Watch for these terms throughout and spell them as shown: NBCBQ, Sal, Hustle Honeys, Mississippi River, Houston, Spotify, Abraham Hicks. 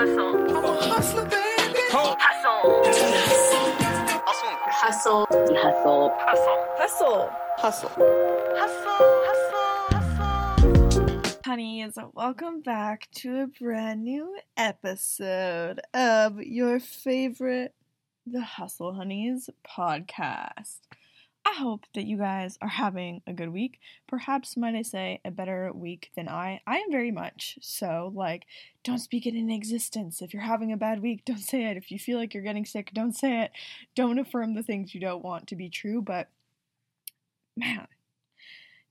Hustle. I'm a hustler, baby. Hustle. Hustle. Hustle. Hustle. Hustle. Hustle. Hustle. Hustle. Honeys, welcome back to a brand new episode of your favorite, the Hustle Honeys podcast. I hope that you guys are having a good week. Perhaps, might I say, a better week than I. I am very much so. Like, don't speak it in existence. If you're having a bad week, don't say it. If you feel like you're getting sick, don't say it. Don't affirm the things you don't want to be true. But, man,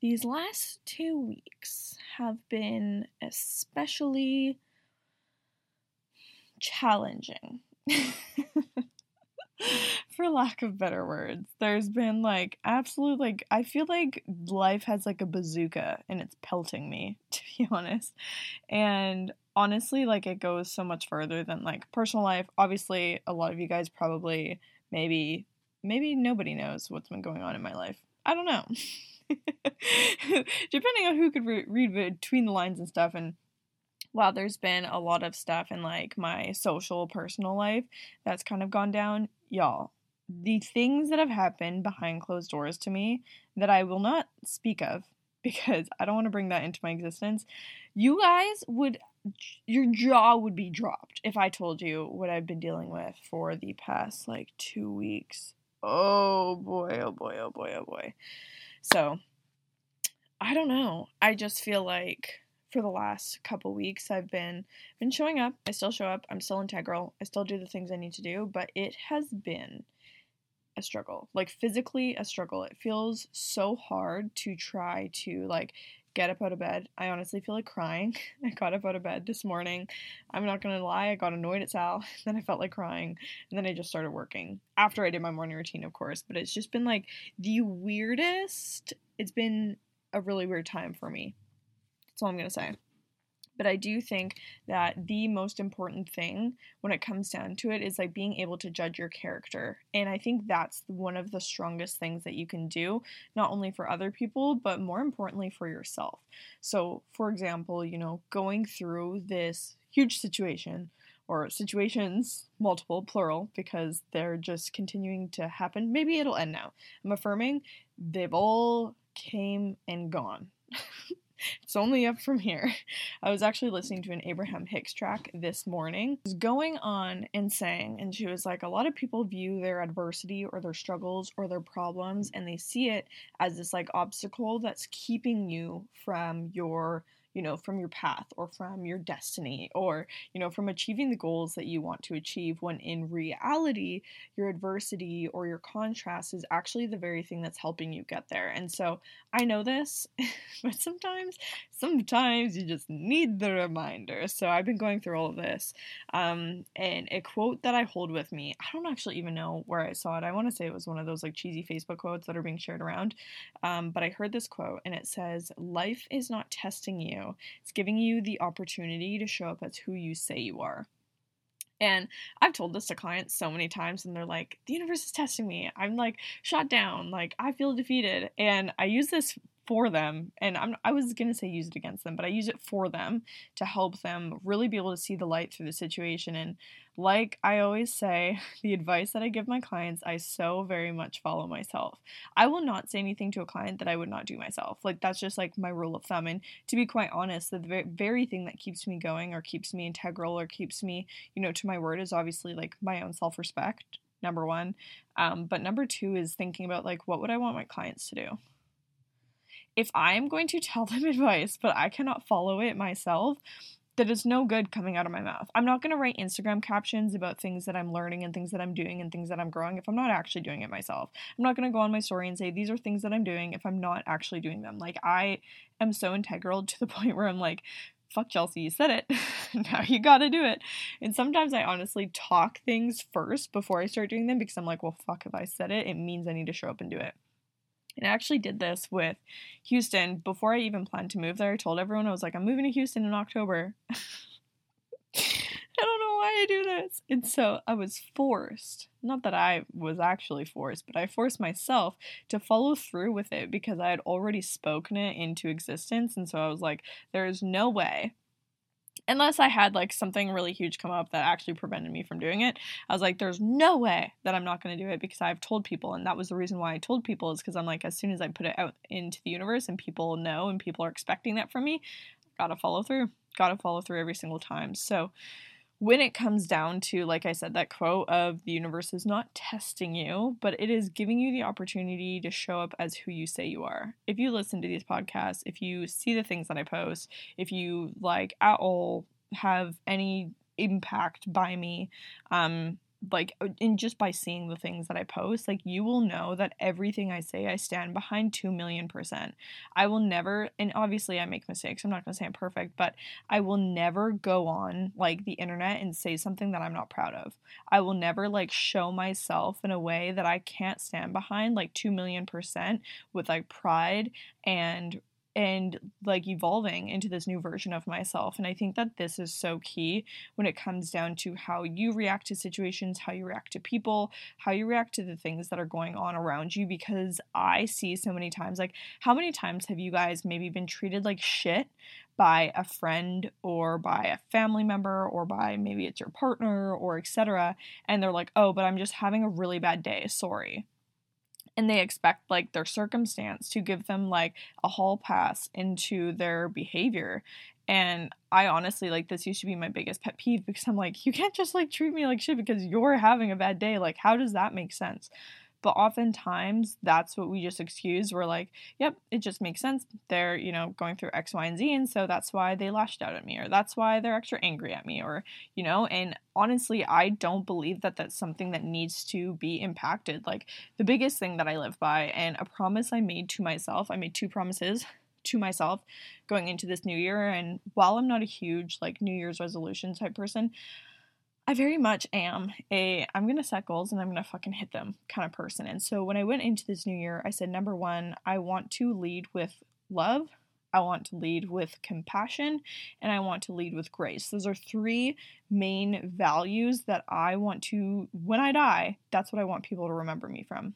these last 2 weeks have been especially challenging. For lack of better words, there's been, absolute, I feel like life has, a bazooka, and it's pelting me, to be honest, and honestly, it goes so much further than, personal life. Obviously, a lot of you guys probably, maybe nobody knows what's been going on in my life. I don't know. Depending on who could read between the lines and stuff, and wow, there's been a lot of stuff in, my social, personal life that's kind of gone down. Y'all, the things that have happened behind closed doors to me that I will not speak of because I don't want to bring that into my existence, you guys would, your jaw would be dropped if I told you what I've been dealing with for the past, 2 weeks. Oh, boy, oh, boy, oh, boy, oh, boy. So, I don't know. I just feel like for the last couple weeks, I've been showing up. I still show up. I'm still integral. I still do the things I need to do, but it has been a struggle, physically a struggle. It feels so hard to try to, get up out of bed. I honestly feel like crying. I got up out of bed this morning. I'm not going to lie. I got annoyed at Sal. Then I felt like crying. And then I just started working after I did my morning routine, of course, but it's just been, the weirdest. It's been a really weird time for me. That's all I'm going to say. But I do think that the most important thing when it comes down to it is being able to judge your character. And I think that's one of the strongest things that you can do, not only for other people, but more importantly for yourself. So for example, going through this huge situation or situations, multiple, plural, because they're just continuing to happen. Maybe it'll end now. I'm affirming they've all came and gone. It's only up from here. I was actually listening to an Abraham Hicks track this morning. She was going on and saying, and she was like, a lot of people view their adversity or their struggles or their problems, and they see it as this obstacle that's keeping you from your, from your path or from your destiny or, from achieving the goals that you want to achieve, when in reality, your adversity or your contrast is actually the very thing that's helping you get there. And so I know this, but sometimes you just need the reminder. So I've been going through all of this. And a quote that I hold with me, I don't actually even know where I saw it. I want to say it was one of those cheesy Facebook quotes that are being shared around. But I heard this quote and it says, life is not testing you. It's giving you the opportunity to show up as who you say you are. And I've told this to clients so many times and they're like, the universe is testing me. I'm shot down. I feel defeated. And I use this for them. And I was going to say use it against them, but I use it for them to help them really be able to see the light through the situation. And I always say, the advice that I give my clients, I so very much follow myself. I will not say anything to a client that I would not do myself. That's just my rule of thumb. And to be quite honest, the very thing that keeps me going or keeps me integral or keeps me, to my word is obviously my own self-respect, number one. But number two is thinking about what would I want my clients to do? If I am going to tell them advice, but I cannot follow it myself, that is no good coming out of my mouth. I'm not going to write Instagram captions about things that I'm learning and things that I'm doing and things that I'm growing if I'm not actually doing it myself. I'm not going to go on my story and say, these are things that I'm doing if I'm not actually doing them. I am so integral to the point where I'm fuck Chelsea, you said it. Now you gotta do it. And sometimes I honestly talk things first before I start doing them because I'm well, fuck, if I said it, it means I need to show up and do it. And I actually did this with Houston. Before I even planned to move there, I told everyone, I was I'm moving to Houston in October. I don't know why I do this. And so I was forced, not that I was actually forced, but I forced myself to follow through with it because I had already spoken it into existence. And so I was there is no way unless I had like something really huge come up that actually prevented me from doing it. I was like, there's no way that I'm not going to do it because I've told people. And that was the reason why I told people, is because I'm like, as soon as I put it out into the universe and people know and people are expecting that from me, gotta follow through every single time. So when it comes down to, like I said, that quote of the universe is not testing you, but it is giving you the opportunity to show up as who you say you are. If you listen to these podcasts, if you see the things that I post, if you like at all have any impact by me, like, and just by seeing the things that I post, like, you will know that everything I say, I stand behind 2,000,000%. I will never, and obviously I make mistakes, I'm not going to say I'm perfect, but I will never go on, like, the internet and say something that I'm not proud of. I will never, like, show myself in a way that I can't stand behind, like, 2,000,000% with, like, pride and like evolving into this new version of myself. And I think that this is so key when it comes down to how you react to situations, how you react to people, how you react to the things that are going on around you, because I see so many times, like, how many times have you guys maybe been treated like shit by a friend or by a family member or by maybe it's your partner or etc., and they're like, oh, but I'm just having a really bad day, sorry. And they expect, like, their circumstance to give them, like, a hall pass into their behavior. And I honestly, like, this used to be my biggest pet peeve, because I'm like, you can't just, like, treat me like shit because you're having a bad day. Like, how does that make sense? But oftentimes, that's what we just excuse. We're like, yep, it just makes sense. They're, you know, going through X, Y, and Z, and so that's why they lashed out at me, or that's why they're extra angry at me, or, you know, and honestly, I don't believe that that's something that needs to be impacted. Like, the biggest thing that I live by, and a promise I made to myself, I made two promises to myself going into this new year, and while I'm not a huge, like, New Year's resolution type person, I very much am I'm going to set goals and I'm going to fucking hit them kind of person. And so when I went into this new year, I said, number one, I want to lead with love, I want to lead with compassion, and I want to lead with grace. Those are three main values that I want to, when I die, that's what I want people to remember me from.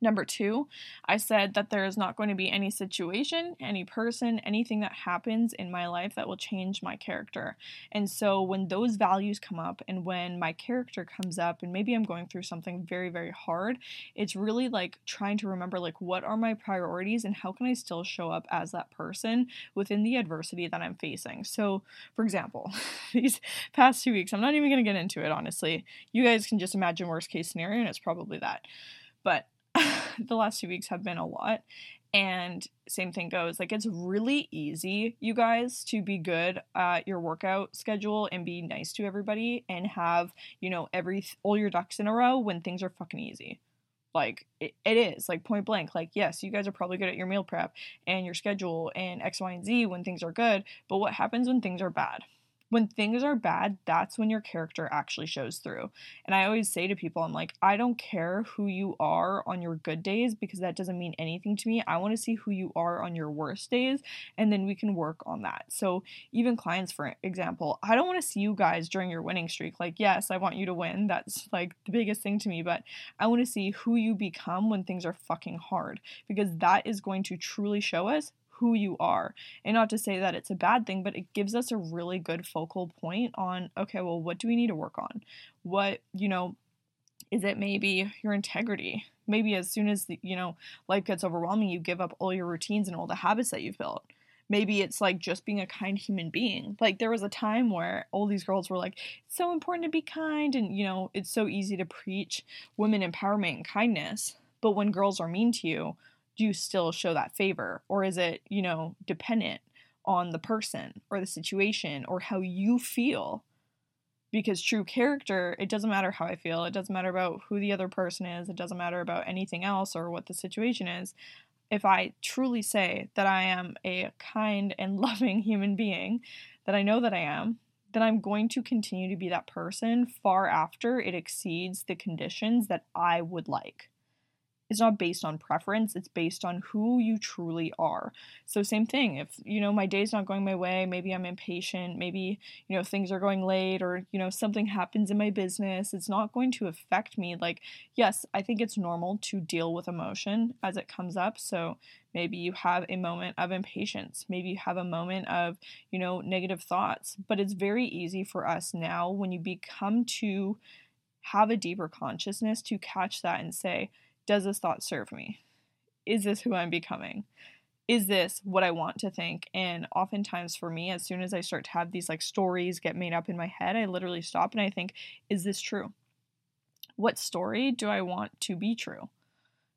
Number two, I said that there is not going to be any situation, any person, anything that happens in my life that will change my character. And so when those values come up and when my character comes up, and maybe I'm going through something very, very hard, it's really like trying to remember, like, what are my priorities and how can I still show up as that person within the adversity that I'm facing. So, for example, these past 2 weeks, I'm not even going to get into it, honestly. You guys can just imagine worst case scenario, and it's probably that. But the last 2 weeks have been a lot, and same thing goes, like, it's really easy, you guys, to be good at your workout schedule and be nice to everybody and have, you know, all your ducks in a row when things are fucking easy. Like, it is, like, point blank. Like, yes, you guys are probably good at your meal prep and your schedule and X, Y, and Z when things are good, but what happens when things are bad? When things are bad, that's when your character actually shows through. And I always say to people, I'm like, I don't care who you are on your good days, because that doesn't mean anything to me. I want to see who you are on your worst days, and then we can work on that. So even clients, for example, I don't want to see you guys during your winning streak. Like, yes, I want you to win. That's, like, the biggest thing to me, but I want to see who you become when things are fucking hard, because that is going to truly show us who you are. And not to say that it's a bad thing, but it gives us a really good focal point on, okay, well, what do we need to work on? What, you know, is it maybe your integrity? Maybe as soon as, you know, life gets overwhelming, you give up all your routines and all the habits that you've built. Maybe it's, like, just being a kind human being. Like, there was a time where all these girls were like, it's so important to be kind, and, you know, it's so easy to preach women empowerment and kindness. But when girls are mean to you, do you still show that favor? Or is it, you know, dependent on the person or the situation or how you feel? Because true character, it doesn't matter how I feel. It doesn't matter about who the other person is. It doesn't matter about anything else or what the situation is. If I truly say that I am a kind and loving human being, that I know that I am, then I'm going to continue to be that person far after it exceeds the conditions that I would like. It's not based on preference. It's based on who you truly are. So same thing. If, you know, my day's not going my way, maybe I'm impatient, maybe, you know, things are going late or, you know, something happens in my business, it's not going to affect me. Like, yes, I think it's normal to deal with emotion as it comes up. So maybe you have a moment of impatience. Maybe you have a moment of, you know, negative thoughts. But it's very easy for us now when you become to have a deeper consciousness to catch that and say, does this thought serve me? Is this who I'm becoming? Is this what I want to think? And oftentimes for me, as soon as I start to have these like stories get made up in my head, I literally stop and I think, is this true? What story do I want to be true?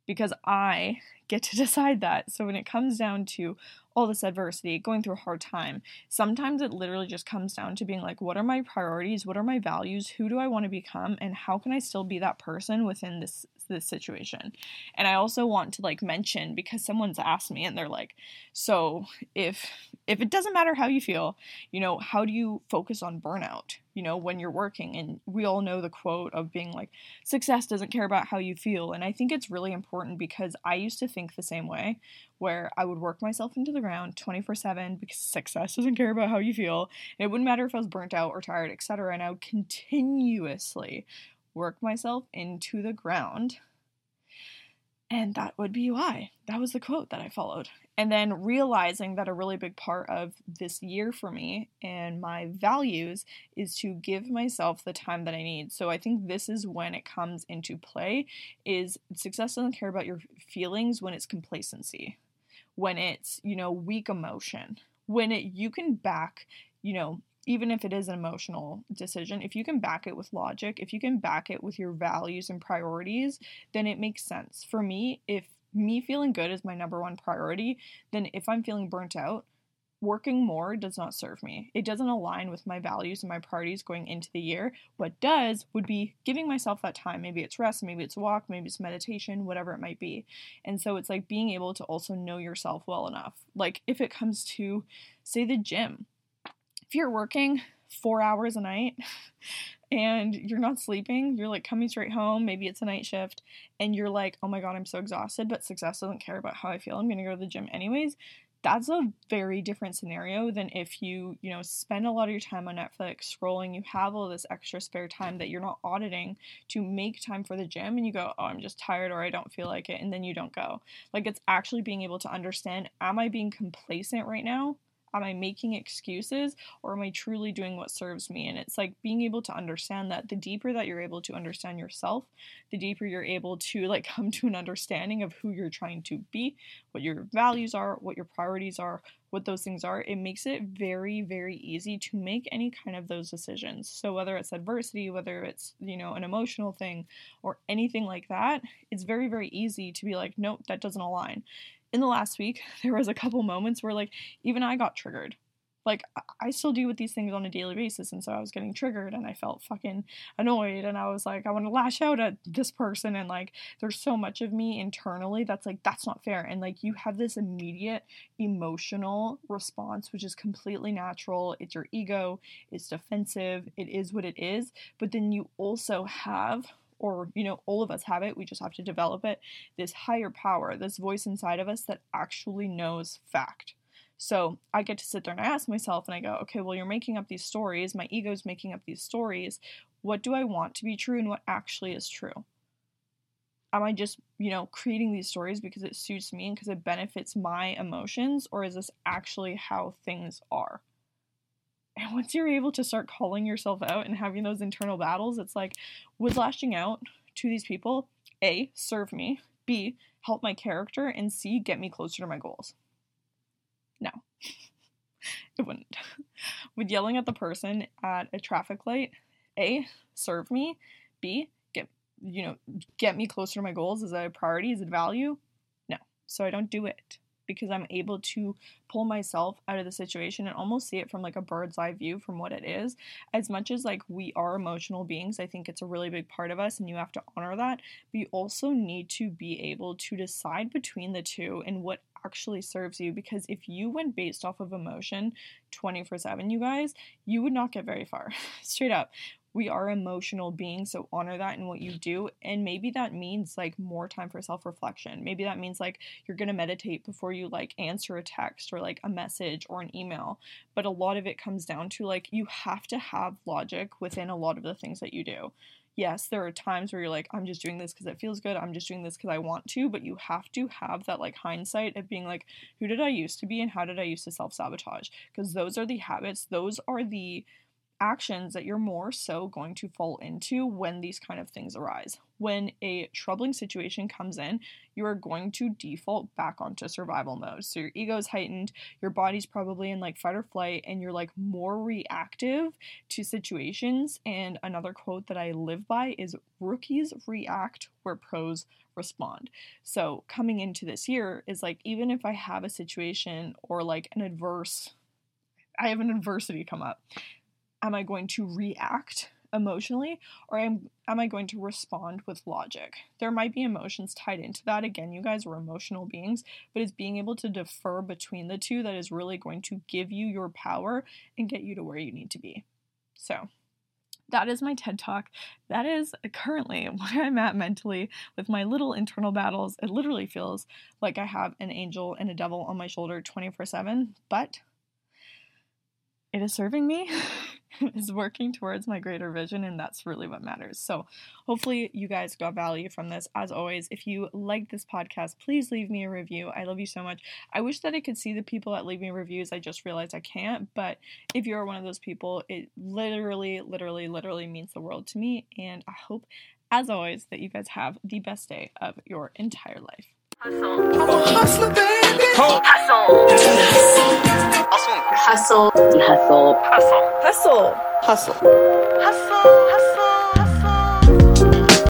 Because I get to decide that. So when it comes down to all this adversity, going through a hard time, sometimes it literally just comes down to being like, what are my priorities? What are my values? Who do I want to become? And how can I still be that person within this situation? And I also want to like mention, because someone's asked me and they're like, so if it doesn't matter how you feel, you know, how do you focus on burnout, you know, when you're working? And we all know the quote of being like, success doesn't care about how you feel. And I think it's really important because I used to think the same way, where I would work myself into the ground 24/7 because success doesn't care about how you feel. And it wouldn't matter if I was burnt out or tired, etc. And I would continuously work myself into the ground. And that would be why. That was the quote that I followed. And then realizing that a really big part of this year for me and my values is to give myself the time that I need. So I think this is when it comes into play, is success doesn't care about your feelings when it's complacency, when it's, you know, weak emotion, when it, you can back, you know, even if it is an emotional decision, if you can back it with logic, if you can back it with your values and priorities, then it makes sense. For me, if me feeling good is my number one priority, then if I'm feeling burnt out, working more does not serve me. It doesn't align with my values and my priorities going into the year. What does would be giving myself that time. Maybe it's rest, maybe it's walk, maybe it's meditation, whatever it might be. And so it's like being able to also know yourself well enough. Like if it comes to, say, the gym. If you're working 4 hours a night and you're not sleeping, you're like coming straight home, maybe it's a night shift, and you're like, oh my God, I'm so exhausted, but success doesn't care about how I feel. I'm going to go to the gym anyways. That's a very different scenario than if you, you know, spend a lot of your time on Netflix scrolling, you have all this extra spare time that you're not auditing to make time for the gym, and you go, oh, I'm just tired or I don't feel like it, and then you don't go. Like it's actually being able to understand, am I being complacent right now? Am I making excuses, or am I truly doing what serves me? And it's like being able to understand that the deeper that you're able to understand yourself, the deeper you're able to like come to an understanding of who you're trying to be, what your values are, what your priorities are, what those things are. It makes it very, very easy to make any kind of those decisions. So whether it's adversity, whether it's, you know, an emotional thing or anything like that, it's very, very easy to be like, nope, that doesn't align. In the last week, there was a couple moments where, like, even I got triggered. Like, I still deal with these things on a daily basis, and so I was getting triggered, and I felt fucking annoyed, and I was like, I want to lash out at this person, and, like, there's so much of me internally that's like, that's not fair, and, like, you have this immediate emotional response, which is completely natural. It's your ego, it's defensive, it is what it is, but then you also have, or, you know, all of us have it, we just have to develop it, this higher power, this voice inside of us that actually knows fact. So I get to sit there and I ask myself and I go, okay, well, you're making up these stories, my ego's making up these stories, what do I want to be true and what actually is true? Am I just, you know, creating these stories because it suits me and because it benefits my emotions, or is this actually how things are? And once you're able to start calling yourself out and having those internal battles, it's like, would lashing out to these people, A, serve me, B, help my character, and C, get me closer to my goals? No, it wouldn't. Would yelling at the person at a traffic light, A, serve me, B, get me closer to my goals? Is that a priority? Is it value? No. So I don't do it, because I'm able to pull myself out of the situation and almost see it from like a bird's eye view from what it is. As much as like we are emotional beings, I think it's a really big part of us and you have to honor that. But you also need to be able to decide between the two and what actually serves you, because if you went based off of emotion 24/7, you guys, you would not get very far. Straight up. we are emotional beings, so honor that in what you do. And maybe that means like more time for self-reflection. Maybe that means like you're going to meditate before you like answer a text or like a message or an email. But a lot of it comes down to like you have to have logic within a lot of the things that you do. Yes, there are times where you're like, I'm just doing this because it feels good. I'm just doing this because I want to. But you have to have that like hindsight of being like, who did I used to be and how did I used to self-sabotage? Because those are the habits. Those are the actions that you're more so going to fall into when these kind of things arise. When a troubling situation comes in, you are going to default back onto survival mode. So your ego is heightened, your body's probably in like fight or flight, and you're like more reactive to situations. And another quote that I live by is rookies react where pros respond. So coming into this year is like, even if I have a situation or like an adversity come up, am I going to react emotionally, or am I going to respond with logic? There might be emotions tied into that. Again, you guys are emotional beings, but it's being able to defer between the two that is really going to give you your power and get you to where you need to be. So that is my TED Talk. That is currently where I'm at mentally with my little internal battles. It literally feels like I have an angel and a devil on my shoulder 24/7, but it is serving me. Is working towards my greater vision, and that's really what matters. So hopefully you guys got value from this. As always, if you like this podcast, please leave me a review. I love you so much. I wish that I could see the people that leave me reviews. I just realized I can't, but if you're one of those people, it literally means the world to me, and I hope, as always, that you guys have the best day of your entire life. Hustle.